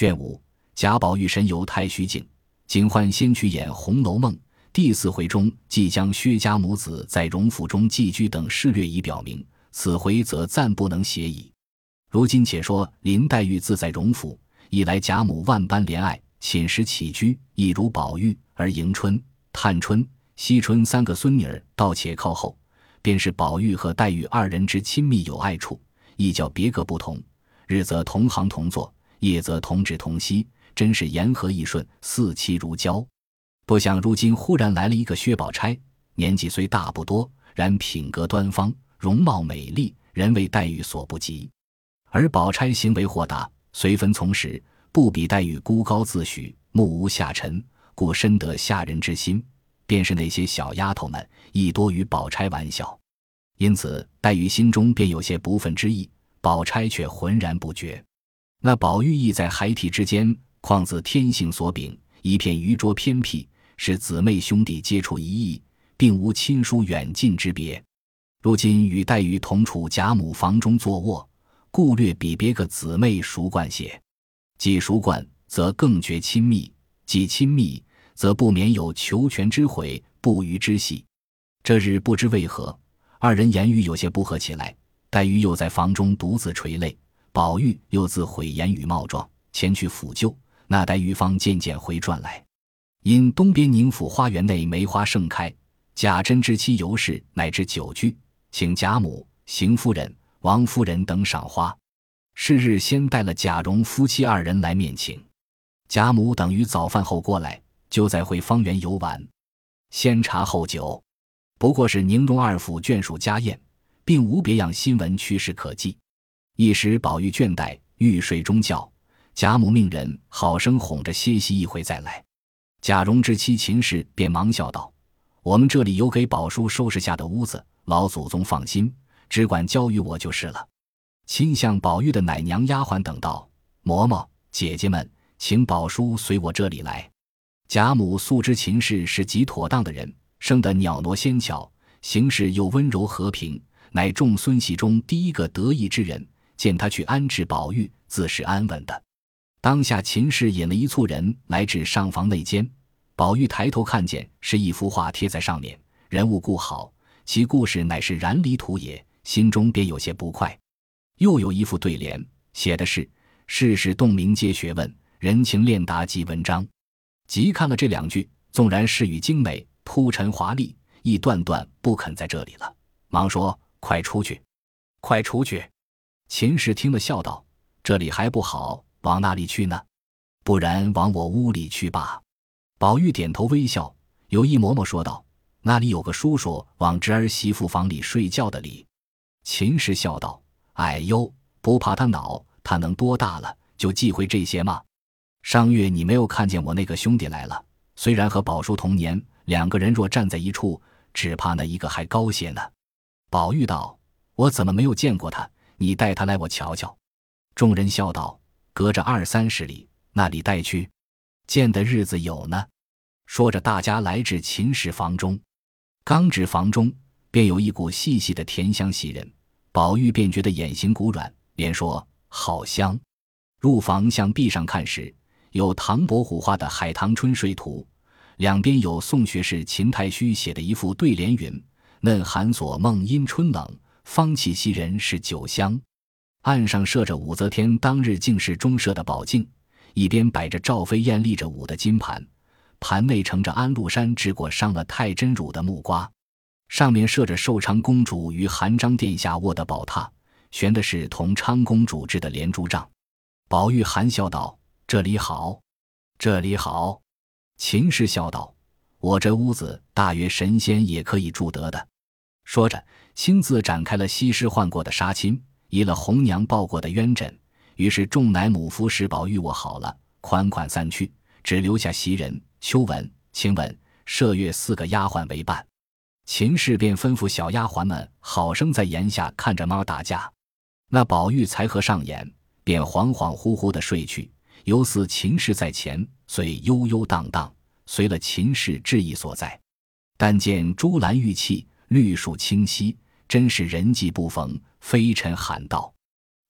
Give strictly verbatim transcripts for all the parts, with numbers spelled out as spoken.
卷五，贾宝玉神游太虚境，警幻先去演《红楼梦》第四回中，即将薛家母子在荣府中寄居等事略已表明，此回则暂不能写矣。如今且说林黛玉自在荣府以来，贾母万般怜爱，寝食起居亦如宝玉，而迎春、探春、惜春三个孙女儿倒且靠后，便是宝玉和黛玉二人之亲密友爱处，亦较别个不同。日则同行同坐，夜则同止同息，真是言和意顺，似漆如胶。不想如今忽然来了一个薛宝钗，年纪虽大不多，然品格端方，容貌美丽，人为黛玉所不及。而宝钗行为豁达，随分从时，不比黛玉孤高自许，目无下尘，故深得下人之心，便是那些小丫头们亦多与宝钗玩笑。因此黛玉心中便有些不忿之意，宝钗却浑然不觉。那宝玉亦在孩提之间，况自天性所禀，一片愚拙偏僻，使姊妹兄弟接触一意，并无亲疏远近之别。如今与黛玉同处贾母房中坐卧，故略比别个姊妹熟惯些。既熟惯，则更觉亲密，既亲密，则不免有求全之悔，不渝之喜。这日不知为何，二人言语有些不合起来，黛玉又在房中独自垂泪，宝玉又自悔言语冒撞，前去抚救，那黛玉方渐渐回转来。因东边宁府花园内梅花盛开，贾珍之妻尤氏乃至酒局，请贾母、邢夫人、王夫人等赏花。是日先带了贾蓉夫妻二人来面请，贾母等于早饭后过来，就在会芳园游玩，先茶后酒，不过是宁荣二府眷属家宴，并无别样新闻趋势可记。一时宝玉倦怠，欲睡中觉，贾母命人好生哄着歇息一回再来。贾蓉之妻秦氏便忙笑道：“我们这里有给宝叔收拾下的屋子，老祖宗放心，只管交与我就是了。”亲向宝玉的奶娘丫鬟等道：“嬷嬷、姐姐们，请宝叔随我这里来。”贾母素知秦氏是极妥当的人，生得袅娜纤巧，行事又温柔和平，乃众孙媳中第一个得意之人，见他去安置宝玉，自是安稳的。当下秦氏引了一簇人来至上房内间，宝玉抬头看见是一幅画贴在上面，人物故好，其故事乃是燃离图也，心中便有些不快。又有一副对联，写的是世事洞明皆学问，人情练达即文章。即看了这两句，纵然事语精美，铺陈华丽，亦断断不肯在这里了，忙说：“快出去，快出去！”秦氏听了笑道：“这里还不好，往那里去呢？不然往我屋里去吧。”宝玉点头微笑，有意嬷嬷说道：“那里有个叔叔往侄儿媳妇房里睡觉的理。”秦氏笑道：“哎呦，不怕他恼，他能多大了，就忌讳这些吗？上月你没有看见我那个兄弟来了，虽然和宝叔同年，两个人若站在一处，只怕那一个还高些呢。”宝玉道：“我怎么没有见过他？你带他来我瞧瞧。”众人笑道：“隔着二三十里，那里带去？见的日子有呢。”说着大家来至秦氏房中，刚至房中，便有一股细细的甜香袭人，宝玉便觉得眼形骨软，连说：“好香！”入房向壁上看时，有唐伯虎画的《海棠春睡图》，两边有宋学士秦太虚写的一副对联云：“嫩寒锁梦因春冷，芳气袭人是酒香。”岸上设着武则天当日进士中设的宝镜，一边摆着赵飞燕立着舞的金盘，盘内盛着安禄山治过伤了太真乳的木瓜，上面设着寿昌公主与韩章殿下卧的宝榻，悬的是同昌公主制的连珠帐。宝玉含笑道：“这里好，这里好。”秦氏笑道：“我这屋子大约神仙也可以住得的。”说着亲自展开了西施换过的纱巾，移了红娘抱过的鸳枕，于是众奶母服侍宝玉卧好了，款款散去，只留下袭人、秋纹、晴雯、麝月四个丫鬟为伴。秦氏便吩咐小丫鬟们好生在檐下看着猫打架，那宝玉才合上眼，便恍恍惚惚地睡去，犹似秦氏在前，遂悠悠荡荡，随了秦氏至意所在。但见珠栏玉砌，绿树清溪，真是人际不逢，非尘罕道。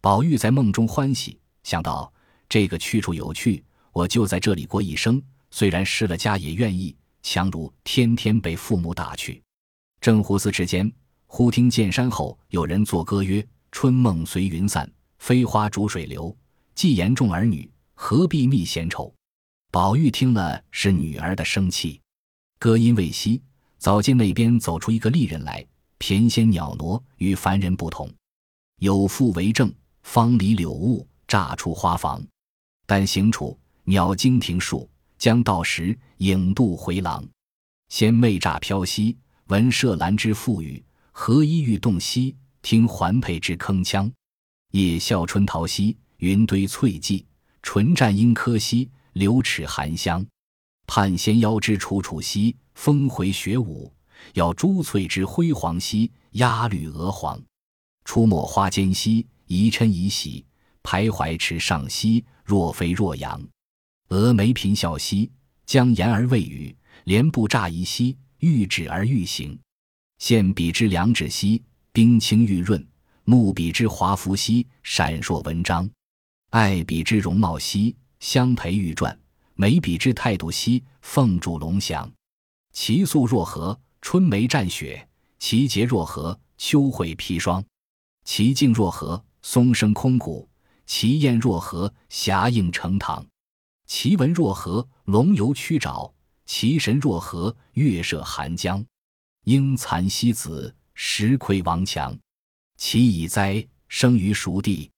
宝玉在梦中欢喜，想到这个去处有趣，我就在这里过一生，虽然失了家也愿意，强如天天被父母打去。正胡思之间，忽听见山后有人作歌曰：春梦随云散，飞花逐水流，既言重儿女，何必觅闲愁。宝玉听了是女儿的生气。歌音未息，早见那边走出一个丽人来，翩跹袅娜，与凡人不同，有父为证，方理柳雾，乍出花房，但行处鸟惊庭树，将到时，影渡回廊。先袂乍飘兮，闻麝兰之馥郁，何依欲动兮，听环佩之铿锵。夜笑春桃兮，云堆翠髻，唇绽樱柯兮，流齿含香。盼仙腰之楚楚兮，峰回雪舞，咬珠翠之辉煌兮，压绿鹅黄。出没花间兮，宜嗔宜喜，徘徊池上兮，若飞若扬。峨眉颦笑兮，将言而未语，莲步乍移兮，欲指而欲行。现笔之良指兮，冰清玉润，木笔之华服兮，闪烁文章。爱笔之容貌兮，香培玉篆，美笔之态度兮，凤矗龙翔。其素若何，春梅绽雪，其节若何，秋蕙披霜。其静若何，松声空谷，其艳若何，霞映呈堂。其文若何，龙游曲沼，其神若何，月射寒江。应蚕西子，实愧王强。其已哉，生于熟地，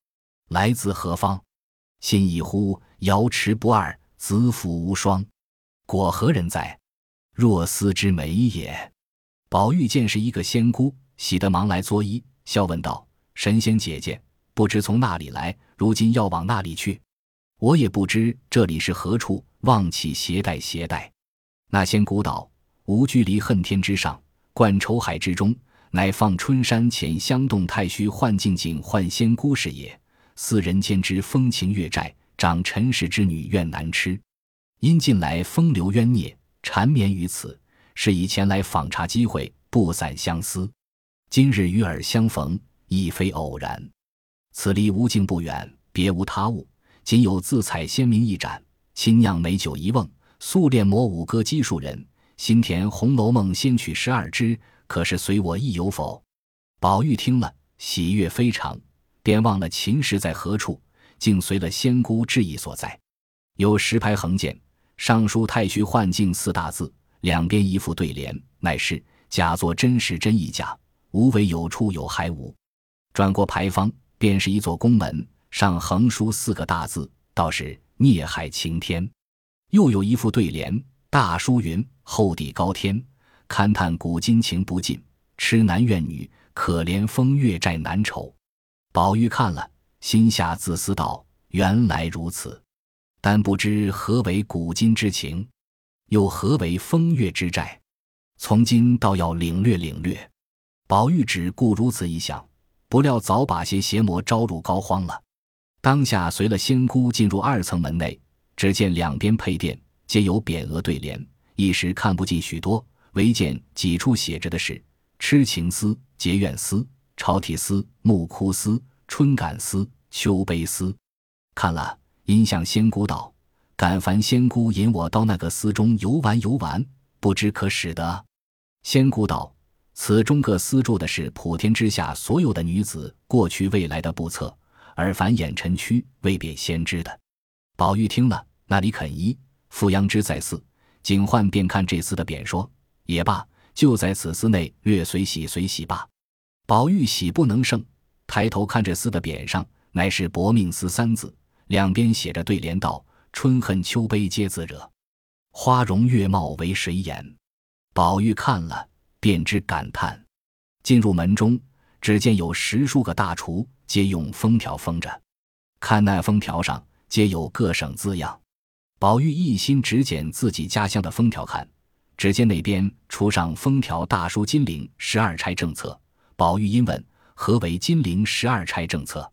来自何方？信已乎，瑶池不二，子府无双。果何人哉？若斯之美也。宝玉见是一个仙姑，喜得忙来作揖，笑问道：神仙姐姐，不知从那里来，如今要往那里去？我也不知这里是何处，望起携带携带。那仙姑道：吾居离恨天之上，观愁海之中，乃放春山潜香洞太虚幻境景幻仙姑是也。似人间之风情月寨，长尘世之女怨难痴。因近来风流冤孽，缠绵于此，是以前来访查机会，不散相思。今日与尔相逢，亦非偶然。此离吾境不远，别无他物，仅有自采仙茗一盏，亲酿美酒一瓮，素练磨五歌姬数人，新填《红楼梦》仙曲十二支，可是随我意有否？宝玉听了，喜悦非常，便忘了秦时在何处，竟随了仙姑之意所在。有石牌横见，上书太虚幻境四大字，两边一副对联，乃是假作真实真亦假，无为有处有还无。转过牌坊，便是一座宫门，上横书四个大字，倒是孽海晴天。又有一副对联，大书云：厚地高天，勘探古今情不尽，痴男怨女，可怜风月债难酬。宝玉看了，心下自私道：原来如此，但不知何为古今之情，又何为风月之债，从今倒要领略领略。宝玉只顾如此一想，不料早把些邪魔招入膏肓了。当下随了仙姑进入二层门内，只见两边配殿皆有匾额对联，一时看不尽许多，唯见几处写着的是：痴情思、结怨思、朝啼思、暮哭思、春感思、秋悲思。看了，因向仙姑道：敢烦仙姑引我到那个思中游玩游玩，不知可使得啊？仙姑道：此中各思住的是普天之下所有的女子过去未来的不测，而凡眼尘区未别先知的。宝玉听了，那里肯依？富阳之在寺，警幻便看这司的匾，说：也罢，就在此司内略随喜随喜罢。宝玉喜不能胜，抬头看这司的匾上，乃是薄命司三字，两边写着对联道：春恨秋悲皆自惹，花容月貌为谁言。宝玉看了，便知感叹。进入门中，只见有十数个大橱，皆用封条封着，看那封条上皆有各省字样。宝玉一心只捡自己家乡的封条看，只见那边橱上封条大书金陵十二钗正册。宝玉因问：何为金陵十二钗正册？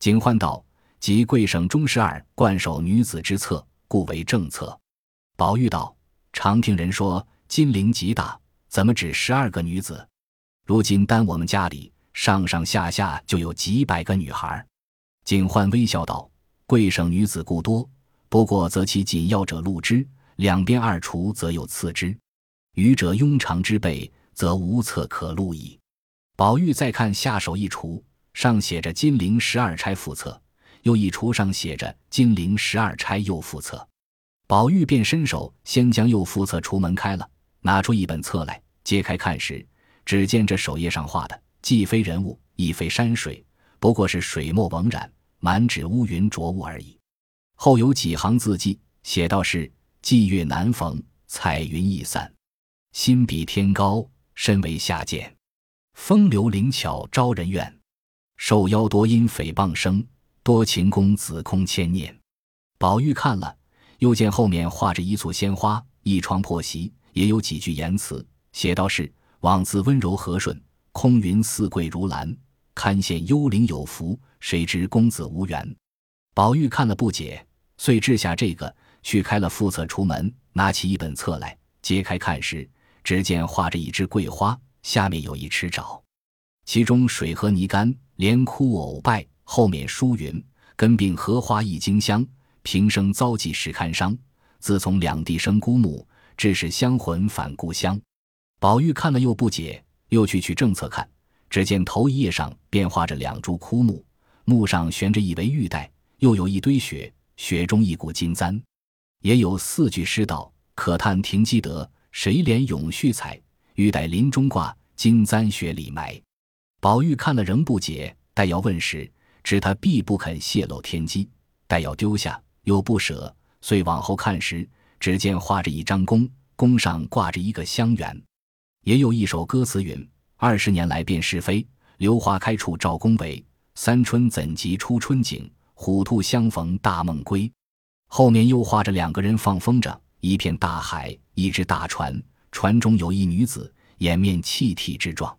警幻道：即贵省中十二冠首女子之册，故为正册。宝玉道：常听人说金陵极大，怎么只十二个女子？如今单我们家里上上下下就有几百个女孩。警幻微笑道：贵省女子故多，不过则其紧要者露之，两边二除则有次之，余者庸常之辈，则无策可录矣。宝玉再看下手一橱，上写着金陵十二钗副册，又一橱上写着金陵十二钗右副册。宝玉便伸手先将右副册橱门开了，拿出一本册来，揭开看时，只见这首页上画的既非人物，亦非山水，不过是水墨蒙染，满纸乌云浊雾而已。后有几行字迹，写道是霁月难逢，彩云易散，心比天高，身为下贱，风流灵巧招人怨，受妖多因诽谤生，多情公子空牵念。宝玉看了，又见后面画着一簇鲜花，一床破席，也有几句言辞，写道是枉自温柔和顺，空云似桂如兰，堪羡幽灵有福，谁知公子无缘。宝玉看了不解，遂掷下这个，去开了副册出门，拿起一本册来，揭开看时，只见画着一只桂花，下面有一池沼，其中水和泥干，连枯偶败，后面疏云根并荷花一茎香，平生遭际始堪伤，自从两地生孤木，致使香魂返故乡。宝玉看了又不解，又去取正册看，只见头一页上便画着两株枯木，木上悬着一围玉带，又有一堆雪，雪中一股金簪，也有四句诗道：可叹停机德，谁怜咏絮采，玉带林中挂，金簪雪里埋。宝玉看了仍不解，待要问时，知他必不肯泄露天机，待要丢下又不舍，遂往后看时，只见画着一张弓，弓上挂着一个香园，也有一首歌词云：二十年来辨是非，榴花开处照宫闱，三春怎及初春景，虎兔相逢大梦归。后面又画着两个人放风筝，一片大海，一只大船，船中有一女子，掩面泣涕之状，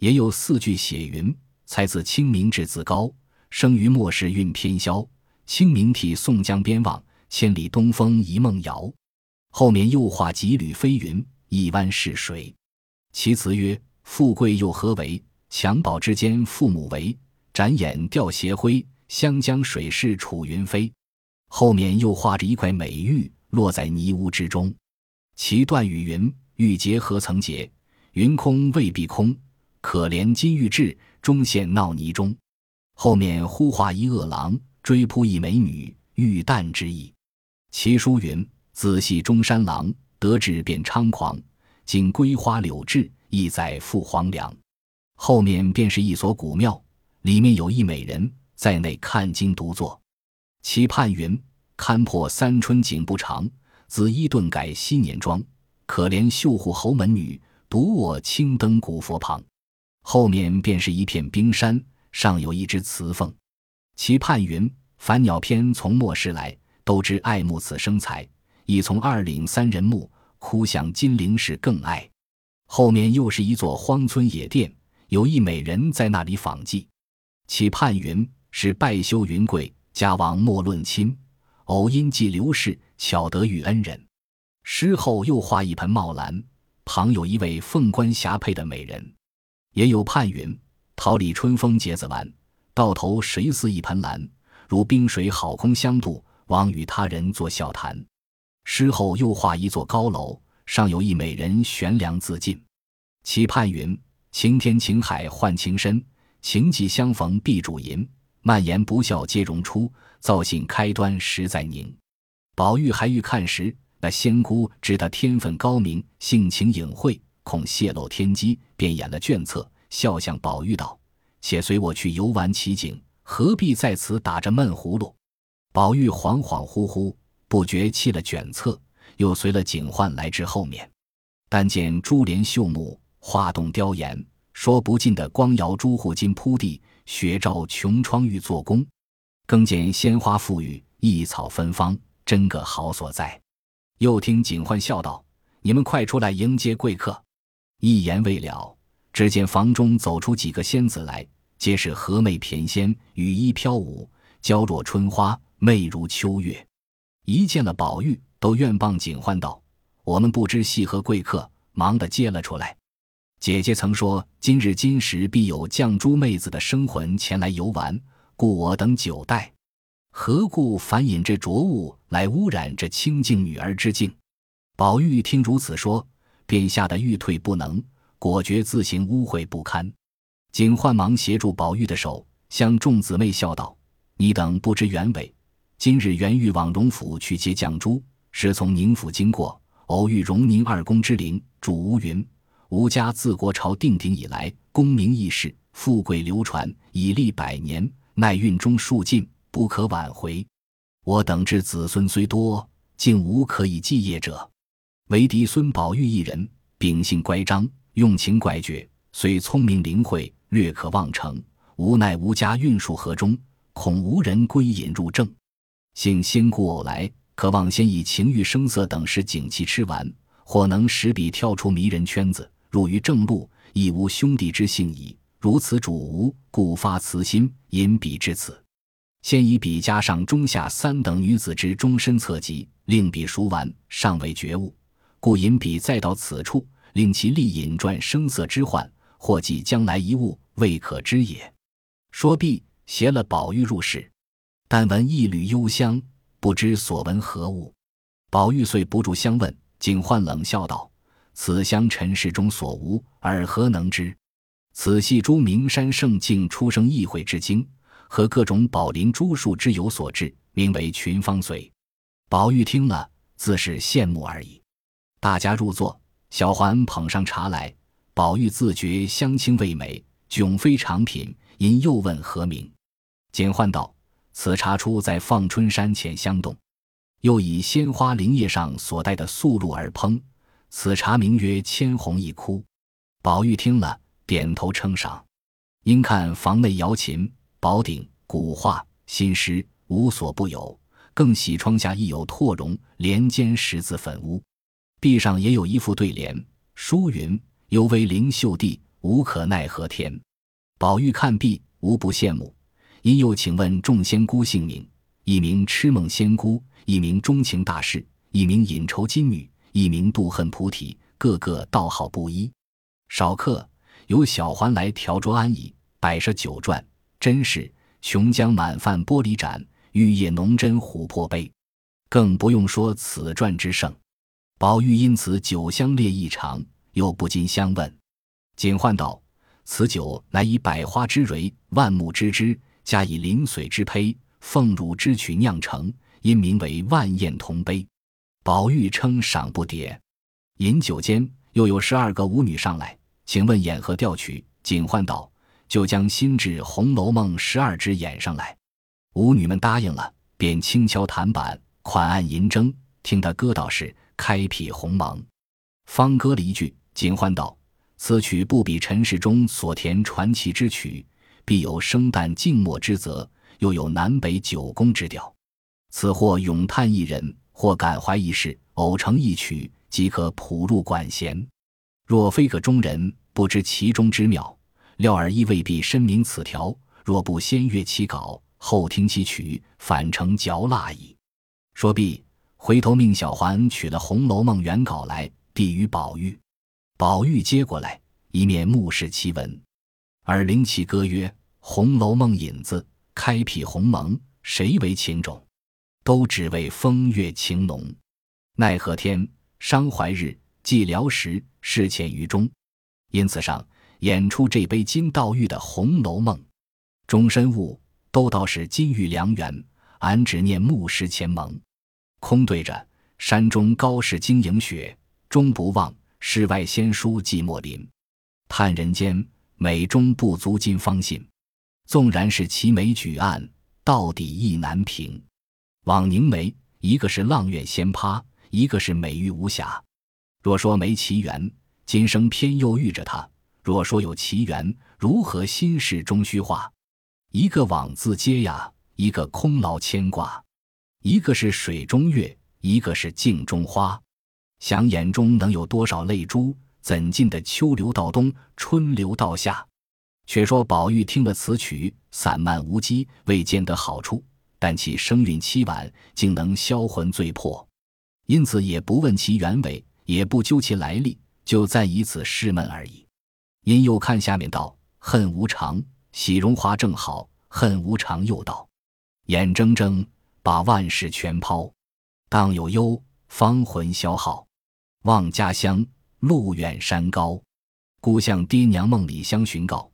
也有四句写云：才自清明至自高，生于末世运偏消，清明涕宋江边望，千里东风一梦遥。后面又画几缕飞云，一湾是水，其词曰：富贵又何为，襁褓之间父母为，展眼吊斜晖，湘江水逝楚云飞。后面又画着一块美玉，落在泥污之中，其段语云：玉洁何曾洁，云空未必空，可怜金玉质，终陷闹泥中。后面忽画一恶狼，追扑一美女，欲啖之意。其书云：自系中山狼，得志便猖狂，今归花柳质，意在赴黄粱。后面便是一所古庙，里面有一美人，在内看经独坐。其判云：勘破三春景不长，自伊顿改昔年装，可怜绣户侯门女，独卧青灯古佛旁。后面便是一片冰山，上有一只雌凤。其判云：凡鸟偏从末世来，都知爱慕此生才，亦从二岭三人木，哭向金陵时更爱。后面又是一座荒村野店，有一美人在那里访妓。其判云：是拜修云贵，家亡莫论亲，偶因寄刘氏，巧得遇恩人。诗后又画一盆茂兰，旁有一位凤冠霞帔的美人。也有判云：桃李春风结子完，到头谁似一盆兰，如冰水好空相度，枉与他人作笑谈。诗后又画一座高楼，上有一美人悬梁自尽。其判云：情天情海换情深，情既相逢必主淫，漫言不笑皆容出，造性开端实在宁。宝玉还欲看时，那仙姑知他天分高明，性情隐晦，恐泄露天机，便掩了卷册，笑向宝玉道：且随我去游玩奇景，何必在此打着闷葫芦。宝玉恍恍惚惚，不觉弃了卷册，又随了警幻来至后面，但见珠帘绣幕，画栋雕檐，说不尽的光摇朱户金铺地，雪照琼窗玉做工，更见鲜花馥郁，异草芬芳，真个好所在。又听警幻笑道：你们快出来迎接贵客。一言未了，只见房中走出几个仙子来，皆是和媚翩跹，羽衣飘舞，娇若春花，媚如秋月。一见了宝玉，都怨谤警幻道：我们不知系和贵客，忙得接了出来。姐姐曾说今日今时必有绛珠妹子的生魂前来游玩，故我等久待。何故反引这浊物来污染这清净女儿之境？宝玉听如此说，便吓得欲退不能，果觉自行污秽不堪。警幻忙协助宝玉的手，向众姊妹笑道：你等不知原委，今日原欲往荣府去接绛珠，是从宁府经过，偶遇荣宁二公之灵，主吴云：吴家自国朝定鼎以来，功名易世，富贵流传，已历百年，乃运中数尽，不可挽回。我等之子孙虽多，竟无可以继业者，唯独孙宝玉一人，秉性乖张，用情怪绝，虽聪明灵慧，略可望成，无奈吴家运数河中，恐无人归隐入正。幸仙故偶来，可望先以情欲声色等使景气吃完，或能使彼跳出迷人圈子，入于正路，亦无兄弟之幸矣。如此主无，故发慈心引彼至此。先以彼加上中下三等女子之终身侧籍，令彼熟完，尚未觉悟，故引彼再到此处，令其力引转声色之患，或即将来一物，未可知也。说毕，携了宝玉入室，但闻一缕幽香，不知所闻何物。宝玉遂不住相问，警幻冷笑道：此香尘世中所无，尔何能知？此系诸名山圣境出生异会之精，和各种宝林诸树之有所致，名为群芳髓。宝玉听了，自是羡慕而已。大家入座，小环捧上茶来，宝玉自觉香清味美，迥非常品，因又问何名。简幻道：此茶出在放春山浅香洞，又以鲜花林叶上所带的素露而烹，此茶名曰千红一窟。宝玉听了，点头称赏。因看房内瑶琴、宝鼎、古画、新诗无所不有，更喜窗下亦有拓绒连间十字粉屋，壁上也有一副对联，书云：犹为灵秀地，无可奈何天。宝玉看毕，无不羡慕，因又请问众仙姑姓名，一名痴梦仙姑，一名钟情大士，一名隐愁金女，一名妒恨菩提，个个道好不一。少客由小环来调桌安椅，摆设酒馔，真是琼浆满泛玻璃盏，玉液浓斟琥珀杯，更不用说此馔之盛。宝玉因此酒香烈异常，又不禁相问。警幻道：此酒乃以百花之蕊、万木之枝，加以灵髓之胚、凤乳之曲酿成，因名为万宴同杯。宝玉称赏不迭。饮酒间，又有十二个舞女上来，请问演和调曲。警幻道：就将新制《红楼梦》十二支演上来。舞女们答应了，便轻敲弹板，款按银筝，听他歌道是开辟鸿蒙。方歌了一句，警幻道：此曲不比尘世中所填传奇之曲，必有生淡静默之责，又有南北九宫之调。此或咏叹一人，或感怀一事，偶成一曲，即可谱入管弦。若非个中人，不知其中之妙，料尔亦未必深明此条，若不先阅其稿，后听其曲，反成嚼蜡矣。说毕，回头命小环取了《红楼梦》原稿来，递与宝玉。宝玉接过来，一面目视其文，耳聆其歌曰：《红楼梦》引子，开辟鸿蒙，谁为情种？都只为风月情浓。奈何天，伤怀日，寂寥时，事浅于中。因此上演出这杯金道玉的《红楼梦》，终身悟都道是金玉良缘，俺只念木石前盟。空对着山中高士经营雪，终不忘世外仙书寂寞林。叹人间美中不足今方信，纵然是齐眉举案，到底亦难平。枉凝眉，一个是阆苑仙葩，一个是美玉无瑕。若说没奇缘，今生偏又遇着他。若说有奇缘，如何心事终虚化？一个枉自嗟呀，一个空劳牵挂。一个是水中月，一个是镜中花。想眼中能有多少泪珠，怎禁的秋流到冬，春流到夏。却说宝玉听了此曲，散漫无稽，未见得好处，但其声韵凄婉，竟能销魂醉魄。因此也不问其原委，也不究其来历，就暂以此试闷而已。因又看下面道：恨无常，喜荣华正好；恨无常又道：眼睁睁把万事全抛。当有忧，方魂消耗。望家乡，路远山高，故向爹娘梦里相寻告。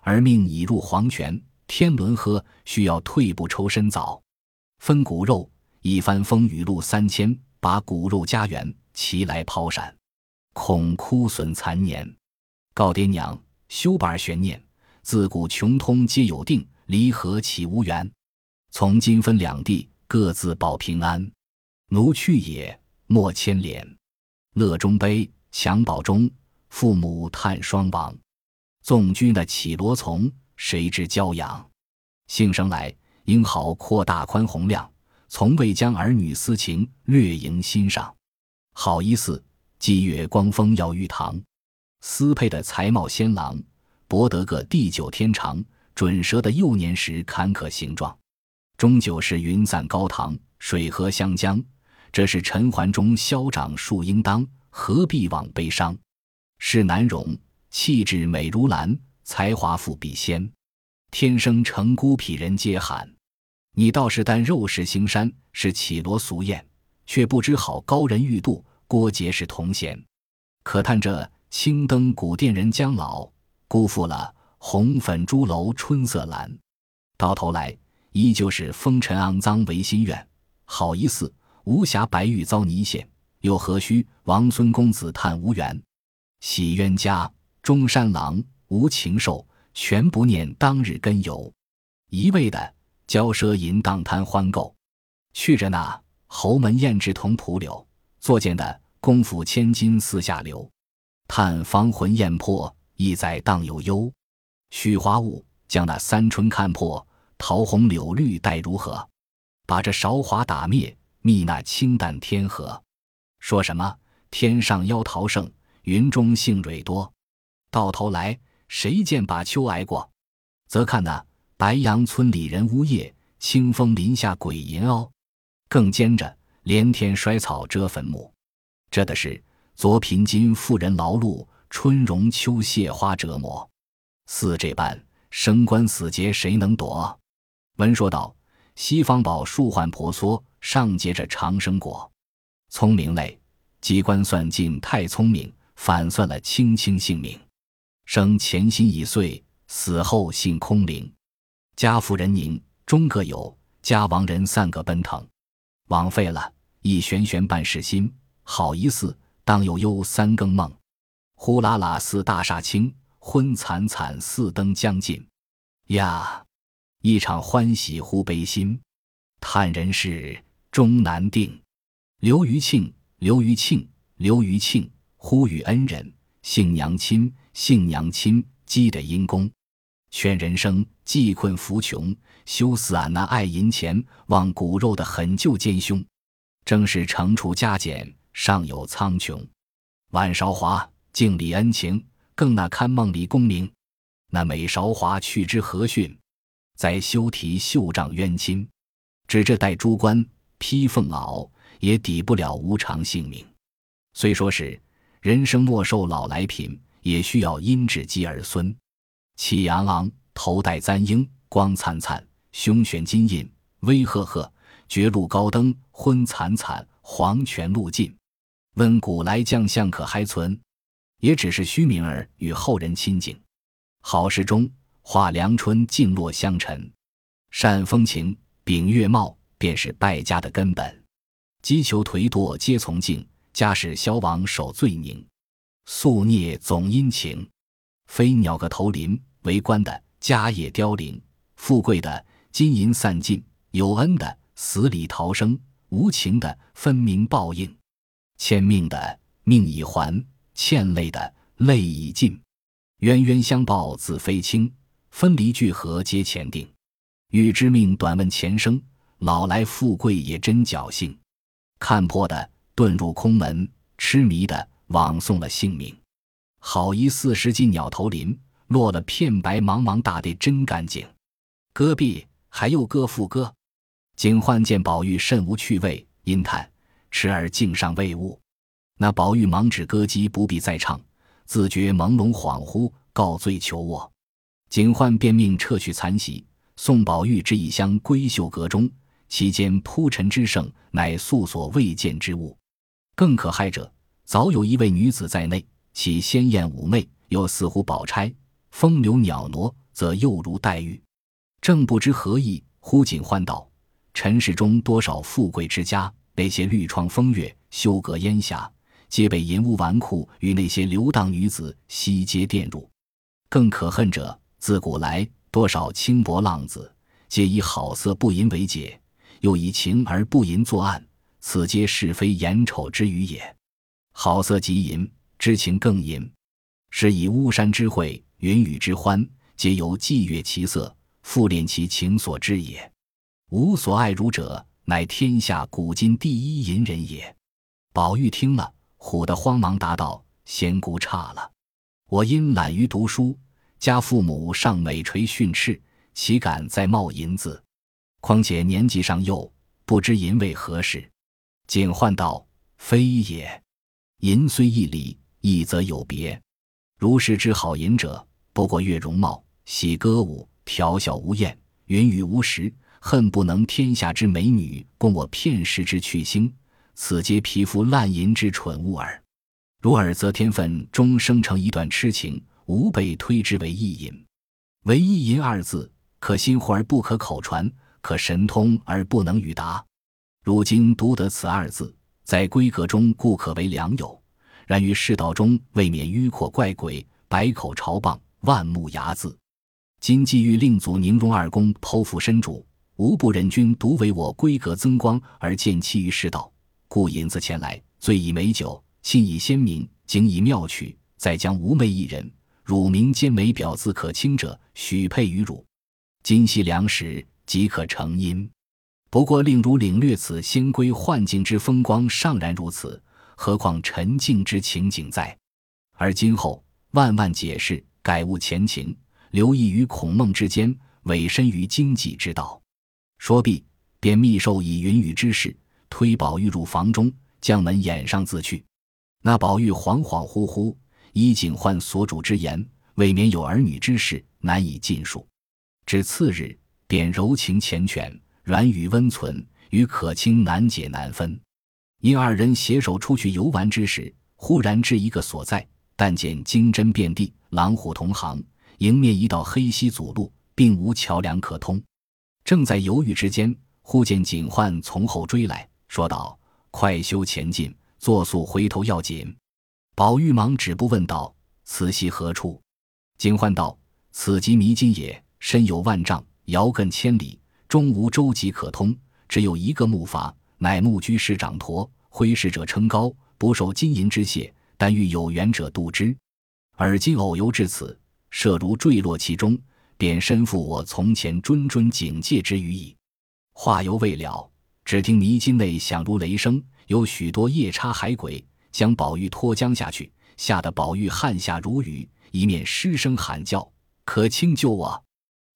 而命已入黄泉，天伦喝，需要退步抽身早。分骨肉，一番风雨路三千，把骨肉家园，其来抛闪。恐枯损残年，告爹娘，休把悬念。自古穷通皆有定，离合岂无缘？从今分两地，各自保平安。奴去也，莫牵连。乐中悲，襁褓中，父母叹双亡。纵居那绮罗丛，谁知教养？幸生来，应好阔大宽宏量，从未将儿女私情略萦心上。好一似霁月光风耀玉堂，思佩的才貌仙郎，博得个地久天长。准蛇的幼年时坎坷形状，终究是云散高堂，水河湘江。这是尘寰中消长树应当，何必枉悲伤？是难容，气质美如兰，才华富比仙。天生成孤僻人皆罕，你倒是但肉食腥膻，是绮罗俗艳，却不知好高人欲度，郭节是同弦。可叹这青灯古殿人将老，辜负了红粉朱楼春色阑。到头来，依旧是风尘肮脏为心愿。好一似无瑕白玉遭泥陷，又何须王孙公子叹无缘？喜冤家，中山狼，无情兽，全不念当日根由，一味的骄奢淫荡贪欢购。去着那侯门宴至同蒲柳，作践的功夫千金四下流。叹芳魂艳魄，意在荡有忧。许花雾将那三春看破，桃红柳绿待如何？把这韶华打灭，觅那清淡天河。说什么天上妖桃盛，云中杏蕊多，到头来谁见把秋挨过？则看那白杨村里人呜咽，清风林下鬼吟嗷。更兼着连天衰草遮坟墓，这的是昨贫今富人劳碌，春荣秋谢花折磨。似这般生关死劫，谁能躲？文说道：西方宝树患婆娑，上结着长生果。聪明类机关算尽太聪明，反算了卿卿性命。生前心已碎，死后性空灵。家富人宁终各有，家亡人散各奔腾。枉费了一悬悬半世心，好一似当有忧三更梦。呼啦啦似大厦倾，昏惨惨似灯将尽。呀，一场欢喜忽悲心，叹人世终难定。刘余庆，刘余庆，刘余庆，呼与恩人，幸娘亲，幸娘亲，积得因功。劝人生既困扶穷，休思俺那爱银钱，望骨肉的狠救奸凶。正是惩处加减，尚有苍穹。晚韶华敬礼恩情，更那堪梦里功名。那美韶华去之何逊？再休提袖帐冤亲，只这戴珠冠披凤袄，也抵不了无常性命。虽说是人生莫受老来贫，也需要因至积儿孙。气昂昂，头戴簪缨，光灿灿，胸悬金印，威赫赫，绝路高登，昏惨惨，黄泉路尽。问古来将相可还存？也只是虚名儿与后人亲近。好时中画梁春尽落香尘，善风情秉月貌，便是败家的根本。箕裘颓堕皆从境，家使消亡守罪宁。夙孽总因情，非鸟个头林。为官的家业凋零，富贵的金银散尽，有恩的死里逃生，无情的分明报应。欠命的命已还，欠泪的泪已尽。冤冤相报自非亲，分离聚合皆前定。欲知命短问前生，老来富贵也真侥幸。看破的遁入空门，痴迷的枉送了性命。好一似石矶鸟头林，落了片白茫茫大地真干净。戈壁还又歌副歌，警幻见宝玉甚无趣味，因叹迟而竟尚未悟。那宝玉忙指歌姬不必再唱，自觉朦胧恍惚，告罪求我。警幻便命撤去残席，宋宝玉之一箱归秀阁中，其间铺陈之盛，乃素所未见之物。更可骇者，早有一位女子在内，其鲜艳妩媚，又似乎宝钗，风流袅娜，则又如黛玉。正不知何意，忽景唤道：尘世中多少富贵之家，那些绿窗风月、秀阁烟霞，皆被淫污纨绔与那些流荡女子悉皆玷辱。更可恨者，自古来多少轻薄浪子，皆以好色不淫为解，又以情而不淫作案，此皆是非眼丑之语也。好色即淫，知情更淫，是以巫山之会，云雨之欢，皆由伎乐其色，复恋其情所致也。吾所爱汝者，乃天下古今第一淫人也。宝玉听了，唬得慌忙答道：仙姑差了，我因懒于读书，家父母尚每垂训斥，岂敢再冒淫字？况且年纪尚幼，不知淫为何事。警幻道：非也，淫虽一理，亦则有别。如是之好淫者，不过悦容貌，喜歌舞，调笑无厌，云雨无时，恨不能天下之美女供我片时之去兴，此皆皮肤烂淫之蠢物耳。如尔，则天分终生成一段痴情，吾辈推之为意淫。为意淫二字，可心乎而不可口传，可神通而不能语达。如今独得此二字，在闺阁中固可为良友，然于世道中未免迂阔怪诡，百口嘲谤，万目睚眦。今既欲令祖宁荣二公剖腹身主，无不忍君独为我闺阁增光而见弃于世道，故引子前来，醉以美酒，沁以鲜茗，景以妙曲，再将无媚一人，汝民间美表自可亲者，许配于汝。今夕良时，即可成姻。不过令汝领略此仙闺幻境之风光尚然如此，何况沉静之情景在？而今后万万解释，改悟前情，留意于孔孟之间，委身于经济之道。说毕，便密授以云雨之事，推宝玉入房中，将门掩上自去。那宝玉恍恍惚惚，依警幻所主之言，未免有儿女之事，难以尽述。至次日，便柔情缱绻，软语温存，与可卿难解难分。因二人携手出去游玩之时，忽然至一个所在，但见金针遍地，狼虎同行，迎面一道黑溪阻路，并无桥梁可通。正在犹豫之间，忽见警幻从后追来，说道：快休前进，作速回头要紧。宝玉忙止步问道：此系何处？警幻道：此即迷津也，深有万丈，遥亘千里，终无舟楫可通，只有一个木筏，乃木居士掌舵，挥使者撑高，不受金银之谢，但欲有缘者渡之。而今偶游至此，设如坠落其中，便身负我从前谆谆警戒之语矣。话犹未了，只听迷津内响如雷声，有许多夜叉海鬼将宝玉拖将下去，吓得宝玉汗下如雨，一面失声喊叫：可卿救我！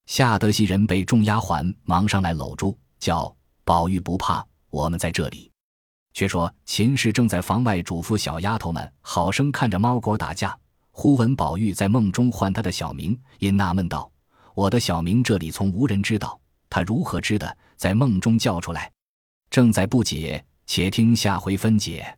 吓得袭人被众丫鬟忙上来搂住，叫宝玉不怕，我们在这里。却说秦氏正在房外嘱咐小丫头们好生看着猫狗打架，忽闻宝玉在梦中唤他的小名，因纳闷道：我的小名这里从无人知道，他如何知的在梦中叫出来？正在不解，且听下回分解。